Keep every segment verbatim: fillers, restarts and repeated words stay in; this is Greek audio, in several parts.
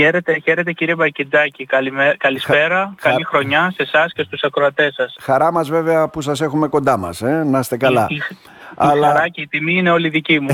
Χαίρετε, χαίρετε κύριε Μπαρκιντζάκη. Καλημέ... Καλησπέρα, Χα... καλή χρονιά σε εσάς και στους ακροατές σας. Χαρά μας βέβαια που σας έχουμε κοντά μας, ε? Να είστε καλά. Η, Αλλά... η χαρά και η τιμή είναι όλη δική μου.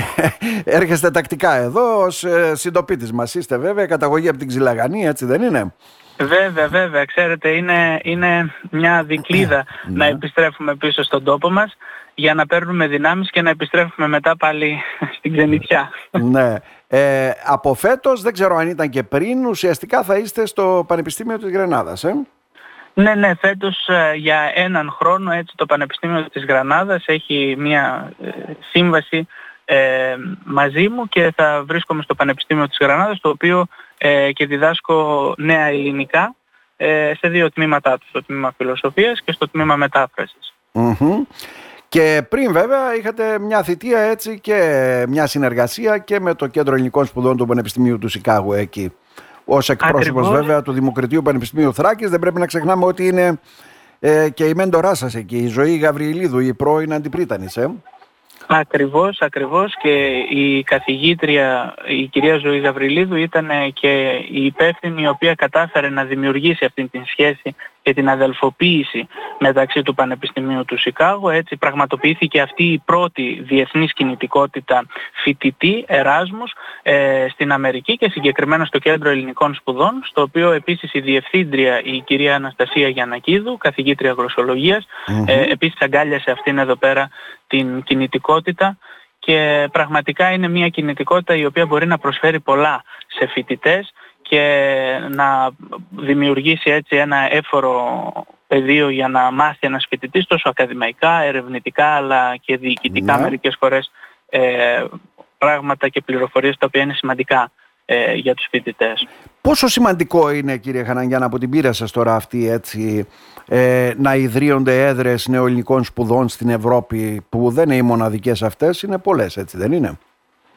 Έρχεστε τακτικά εδώ ως ε, συντοπίτης μας. Είστε βέβαια καταγωγή από την Ξηλαγανή, έτσι δεν είναι? Βέβαια, βέβαια, ξέρετε είναι, είναι μια δικλίδα να επιστρέφουμε πίσω στον τόπο μας για να παίρνουμε δυνάμεις και να επιστρέφουμε μετά πάλι στην ξενιτιά. Ναι. Ε, από φέτος, δεν ξέρω αν ήταν και πριν, ουσιαστικά θα είστε στο Πανεπιστήμιο της Γρανάδας, ε? Ναι, ναι, φέτος για έναν χρόνο έτσι, το Πανεπιστήμιο της Γρανάδας έχει μια ε, σύμβαση ε, μαζί μου και θα βρίσκομαι στο Πανεπιστήμιο της Γρανάδας, το οποίο ε, και διδάσκω νέα ελληνικά ε, σε δύο τμήματά του, στο τμήμα φιλοσοφίας και στο τμήμα μετάφρασης. Mm-hmm. Και πριν βέβαια είχατε μια θητεία έτσι και μια συνεργασία και με το Κέντρο Ελληνικών Σπουδών του Πανεπιστημίου του Σικάγου εκεί. Ως εκπρόσωπος βέβαια του Δημοκριτείου Πανεπιστημίου Θράκης, δεν πρέπει να ξεχνάμε ότι είναι ε, και η μέντορά σας εκεί, η Ζωή Γαβριηλίδου, η πρώην αντιπρίτανης. Ε. Ακριβώς, ακριβώς και η καθηγήτρια, η κυρία Ζωή Γαβριηλίδου ήταν και η υπεύθυνη η οποία κατάφερε να δημιουργήσει αυτή τη σχέση και την αδελφοποίηση μεταξύ του Πανεπιστημίου του Σικάγου. Έτσι πραγματοποιήθηκε αυτή η πρώτη διεθνής κινητικότητα φοιτητή Εράσμους ε, στην Αμερική και συγκεκριμένα στο Κέντρο Ελληνικών Σπουδών, στο οποίο επίσης η διευθύντρια η κυρία Αναστασία Γιανακίδου, καθηγήτρια γλωσσολογίας, mm-hmm. ε, επίσης αγκάλιασε αυτήν εδώ πέρα την κινητικότητα και πραγματικά είναι μια κινητικότητα η οποία μπορεί να προσφέρει πολλά σε φοιτητές και να δημιουργήσει έτσι ένα έφορο πεδίο για να μάθει ένας φοιτητής τόσο ακαδημαϊκά, ερευνητικά αλλά και διοικητικά ναι. μερικές φορές ε, πράγματα και πληροφορίες τα οποία είναι σημαντικά ε, για τους φοιτητές. Πόσο σημαντικό είναι κύριε Χαναγκιάν από την πείρα σας τώρα αυτή έτσι ε, να ιδρύονται έδρες νεοελληνικών σπουδών στην Ευρώπη που δεν είναι οι μοναδικές αυτές, είναι πολλές έτσι δεν είναι?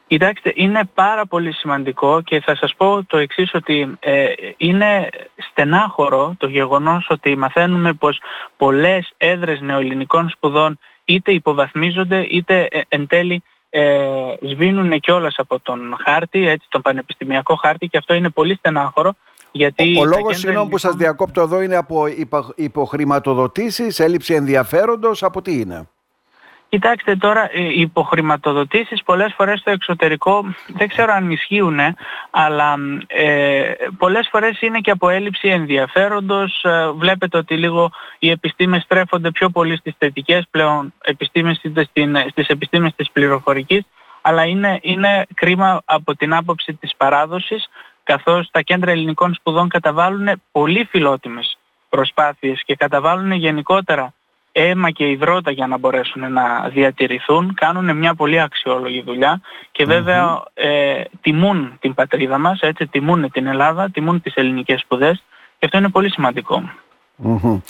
Κοιτάξτε, είναι πάρα πολύ σημαντικό και θα σας πω το εξής ότι ε, είναι στενάχωρο το γεγονός ότι μαθαίνουμε πως πολλές έδρες νεοελληνικών σπουδών είτε υποβαθμίζονται είτε ε, εν τέλει ε, σβήνουν κιόλας από τον χάρτη, έτσι, τον πανεπιστημιακό χάρτη και αυτό είναι πολύ στενάχωρο. Γιατί ο, ο λόγος ελληνικών... που σας διακόπτω εδώ είναι από υποχρηματοδοτήσεις, έλλειψη ενδιαφέροντος, από τι είναι? Κοιτάξτε τώρα, οι υποχρηματοδοτήσεις πολλές φορές στο εξωτερικό δεν ξέρω αν ισχύουν, αλλά ε, πολλές φορές είναι και από έλλειψη ενδιαφέροντος. Βλέπετε ότι λίγο οι επιστήμες στρέφονται πιο πολύ στις θετικές πλέον επιστήμες, είτε στις επιστήμες της πληροφορικής, αλλά είναι, είναι κρίμα από την άποψη της παράδοσης, καθώς τα κέντρα ελληνικών σπουδών καταβάλουν πολύ φιλότιμες προσπάθειες και καταβάλουν γενικότερα αίμα και υδρότα για να μπορέσουν να διατηρηθούν, κάνουν μια πολύ αξιόλογη δουλειά και βέβαια mm-hmm. ε, τιμούν την πατρίδα μας, έτσι, τιμούν την Ελλάδα, τιμούν τις ελληνικές σπουδές και αυτό είναι πολύ σημαντικό. Mm-hmm.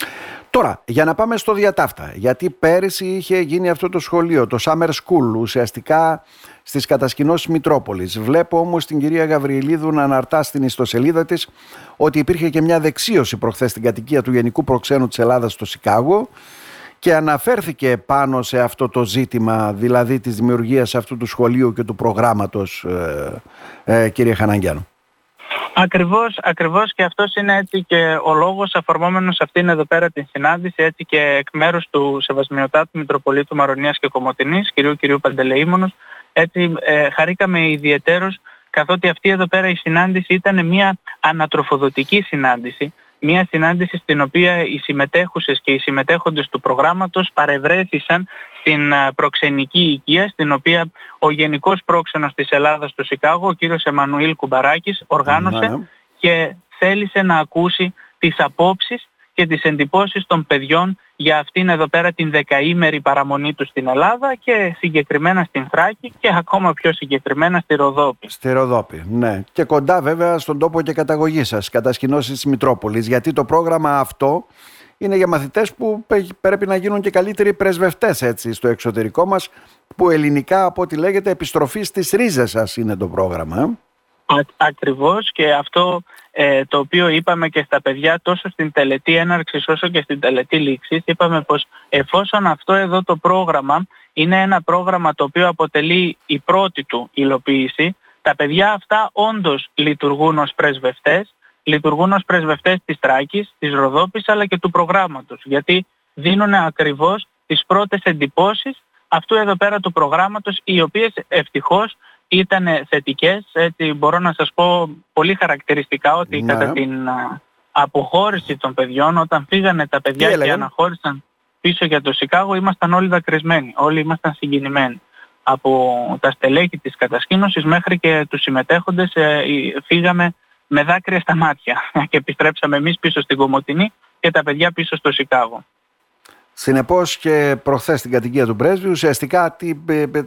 Τώρα, για να πάμε στο διατάφτα, γιατί πέρυσι είχε γίνει αυτό το σχολείο, το Summer School, ουσιαστικά στις κατασκηνώσεις Μητρόπολης. Βλέπω όμως την κυρία Γαβριηλίδου να αναρτά στην ιστοσελίδα της ότι υπήρχε και μια δεξίωση προχθές στην κατοικία του Γενικού Προξένου της Ελλάδας στο Σικάγο. Και αναφέρθηκε πάνω σε αυτό το ζήτημα, δηλαδή της δημιουργίας αυτού του σχολείου και του προγράμματος, ε, ε, κύριε Χαναγκιάν. Ακριβώς, ακριβώς και αυτός είναι έτσι και ο λόγος αφορμόμενος σε αυτήν εδώ πέρα την συνάντηση, έτσι και εκ μέρους του Σεβασμιωτάτου Μητροπολίτου Μαρονίας και Κομοτηνής, κυρίου κυρίου Παντελεήμωνος, έτσι ε, χαρήκαμε ιδιαιτέρως, καθότι αυτή εδώ πέρα η συνάντηση ήταν μια ανατροφοδοτική συνάντηση. Μια συνάντηση στην οποία οι συμμετέχουσες και οι συμμετέχοντες του προγράμματος παρευρέθησαν στην προξενική οικία, στην οποία ο Γενικός Πρόξενος της Ελλάδας στο Σικάγο, ο κύριος Εμμανουήλ Κουμπαράκης, οργάνωσε ναι. και θέλησε να ακούσει τις απόψεις και τις εντυπώσεις των παιδιών για αυτήν εδώ πέρα την δεκαήμερη παραμονή του στην Ελλάδα και συγκεκριμένα στην Θράκη και ακόμα πιο συγκεκριμένα στη Ροδόπη. Στη Ροδόπη, ναι. Και κοντά βέβαια στον τόπο και καταγωγή σας, κατασκηνώσεις της Μητρόπολης, γιατί το πρόγραμμα αυτό είναι για μαθητές που πρέπει να γίνουν και καλύτεροι πρεσβευτές έτσι, στο εξωτερικό μας, που ελληνικά από ό,τι λέγεται επιστροφή στις ρίζες σας είναι το πρόγραμμα. Ε? Ακριβώς και αυτό ε, το οποίο είπαμε και στα παιδιά τόσο στην τελετή έναρξης όσο και στην τελετή λήξης, είπαμε πως εφόσον αυτό εδώ το πρόγραμμα είναι ένα πρόγραμμα το οποίο αποτελεί η πρώτη του υλοποίηση, Τα παιδιά αυτά όντως λειτουργούν ως πρεσβευτές, λειτουργούν ως πρεσβευτές της Θράκης, της Ροδόπης αλλά και του προγράμματος, γιατί δίνουν ακριβώς τις πρώτες εντυπώσεις αυτού εδώ πέρα του προγράμματος, οι οποίες ευτυχώς ήταν θετικές. Έτσι, μπορώ να σας πω πολύ χαρακτηριστικά ότι ναι. κατά την αποχώρηση των παιδιών, όταν φύγανε τα παιδιά και, και αναχώρησαν πίσω για το Σικάγο, ήμασταν όλοι δακρυσμένοι, όλοι ήμασταν συγκινημένοι. Από τα στελέχη της κατασκήνωσης μέχρι και τους συμμετέχοντες, φύγαμε με δάκρυα στα μάτια και επιστρέψαμε εμείς πίσω στην Κομωτινή και τα παιδιά πίσω στο Σικάγο. Συνεπώς και προχθές στην κατοικία του πρέσβη, ουσιαστικά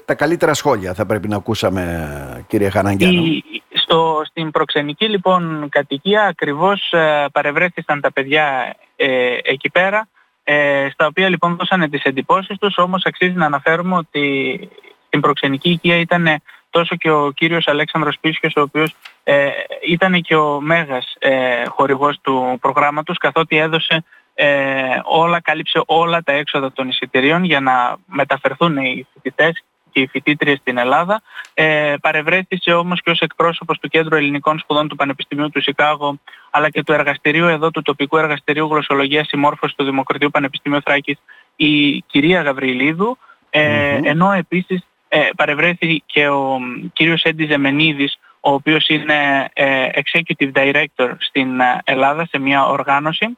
τα καλύτερα σχόλια θα πρέπει να ακούσαμε, κύριε Χαναγκιάνου. Στο, στην προξενική λοιπόν κατοικία ακριβώς παρευρέθησαν τα παιδιά ε, εκεί πέρα, ε, στα οποία λοιπόν δώσανε τις εντυπώσεις τους. Όμως αξίζει να αναφέρουμε ότι στην προξενική οικία ήταν τόσο και ο κύριος Αλέξανδρος Πίσικος, ο οποίος ε, ήταν και ο μέγας ε, χορηγός του προγράμματος, καθότι έδωσε Ε, όλα, κάλυψε όλα τα έξοδα των εισιτηρίων για να μεταφερθούν οι φοιτητές και οι φοιτήτριες στην Ελλάδα. Ε, παρευρέθησε όμως και ως εκπρόσωπος του Κέντρου Ελληνικών Σπουδών του Πανεπιστημίου του Σικάγο, αλλά και του εργαστηρίου εδώ, του τοπικού εργαστηρίου Γλωσσολογία Συμμόρφωση του Δημοκριτείου Πανεπιστημίου Θράκης, η κυρία Γαβριηλίδου, ε, mm-hmm. ενώ επίσης ε, παρευρέθη και ο κύριος Έντι Ζεμενίδης, ο οποίος είναι ε, Executive Director στην Ελλάδα σε μια οργάνωση,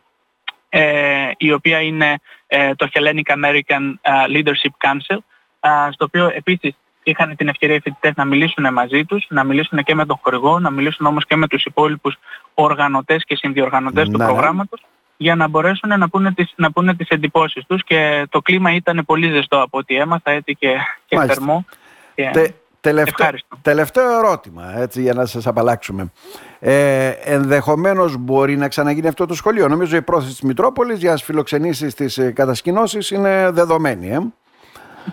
Ε, η οποία είναι ε, το Hellenic American Leadership Council, α, στο οποίο επίσης είχαν την ευκαιρία οι φοιτητές να μιλήσουν μαζί τους, να μιλήσουν και με τον χορηγό, να μιλήσουν όμως και με τους υπόλοιπους οργανωτές και συνδιοργανωτές ναι. του προγράμματος, για να μπορέσουν να πούνε τις, να πούνε τις εντυπώσεις τους, και το κλίμα ήταν πολύ ζεστό από ό,τι έμαθα, έτσι και, και θερμό. Και... Τε... Τελευταίο, τελευταίο ερώτημα, έτσι, για να σας απαλλάξουμε. Ε, ενδεχομένως μπορεί να ξαναγίνει αυτό το σχολείο. Νομίζω η πρόθεση της Μητρόπολης για τις φιλοξενήσεις, τις κατασκηνώσεις είναι δεδομένη. Ε.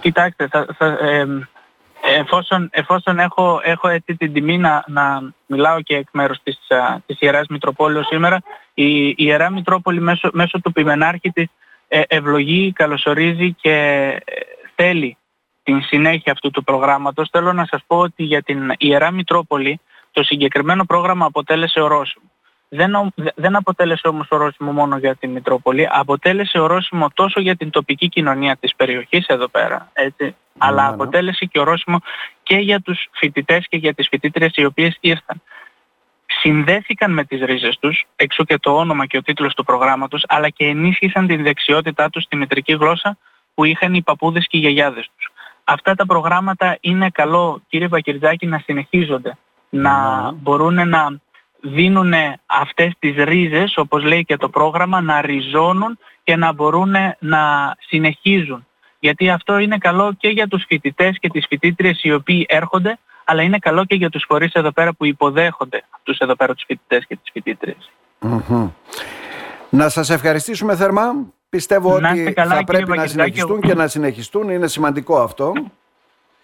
Κοιτάξτε, θα, θα, ε, εφόσον, εφόσον έχω, έχω έτσι την τιμή να, να μιλάω και εκ μέρους της, της Ιεράς Μητροπόλεως σήμερα, η, η Ιερά Μητρόπολη μέσω, μέσω του Ποιμενάρχη της ε, ευλογεί, καλωσορίζει και θέλει την συνέχεια αυτού του προγράμματος. Θέλω να σας πω ότι για την Ιερά Μητρόπολη το συγκεκριμένο πρόγραμμα αποτέλεσε ορόσημο. Δεν, δεν αποτέλεσε όμως ορόσημο μόνο για την Μητρόπολη, αποτέλεσε ορόσημο τόσο για την τοπική κοινωνία της περιοχής εδώ πέρα, έτσι, mm-hmm. αλλά αποτέλεσε και ορόσημο και για τους φοιτητές και για τις φοιτήτριες οι οποίες ήρθαν. Συνδέθηκαν με τις ρίζες τους, εξού και το όνομα και ο τίτλος του προγράμματος, αλλά και ενίσχυσαν την δεξιότητά τους στη μητρική γλώσσα που είχαν οι παππούδες και οι γιαγιάδες τους. Αυτά τα προγράμματα είναι καλό, κύριε Βακιρτζάκη, να συνεχίζονται, να mm. μπορούν να δίνουν αυτές τις ρίζες, όπως λέει και το πρόγραμμα, να ριζώνουν και να μπορούν να συνεχίζουν. Γιατί αυτό είναι καλό και για τους φοιτητές και τις φοιτήτριες οι οποίοι έρχονται, αλλά είναι καλό και για τους φορείς εδώ πέρα που υποδέχονται τους εδώ πέρα τους φοιτητές και τις φοιτήτριες. Mm-hmm. Να σας ευχαριστήσουμε θερμά. Πιστεύω να ότι καλά, θα πρέπει να συνεχιστούν και να συνεχιστούν. Είναι σημαντικό αυτό.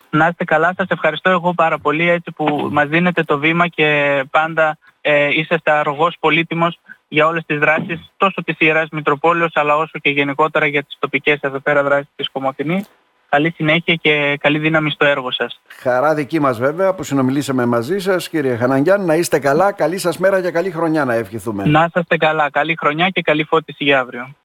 Να είστε καλά. Σας ευχαριστώ εγώ πάρα πολύ, έτσι, που μας δίνετε το βήμα και πάντα ε, είσαστε αργός πολύτιμος για όλες τις δράσεις, τόσο της Ιεράς Μητροπόλεως αλλά όσο και γενικότερα για τις τοπικές εδώ πέρα δράσεις της Κομωτινής. Καλή συνέχεια και καλή δύναμη στο έργο σας. Χαρά δική μας βέβαια που συνομιλήσαμε μαζί σας, κύριε Χαναγκιάν. Να είστε καλά. Καλή σας μέρα και καλή χρονιά να ευχηθούμε. Να είστε καλά. Καλή χρονιά και καλή φώτιση για αύριο.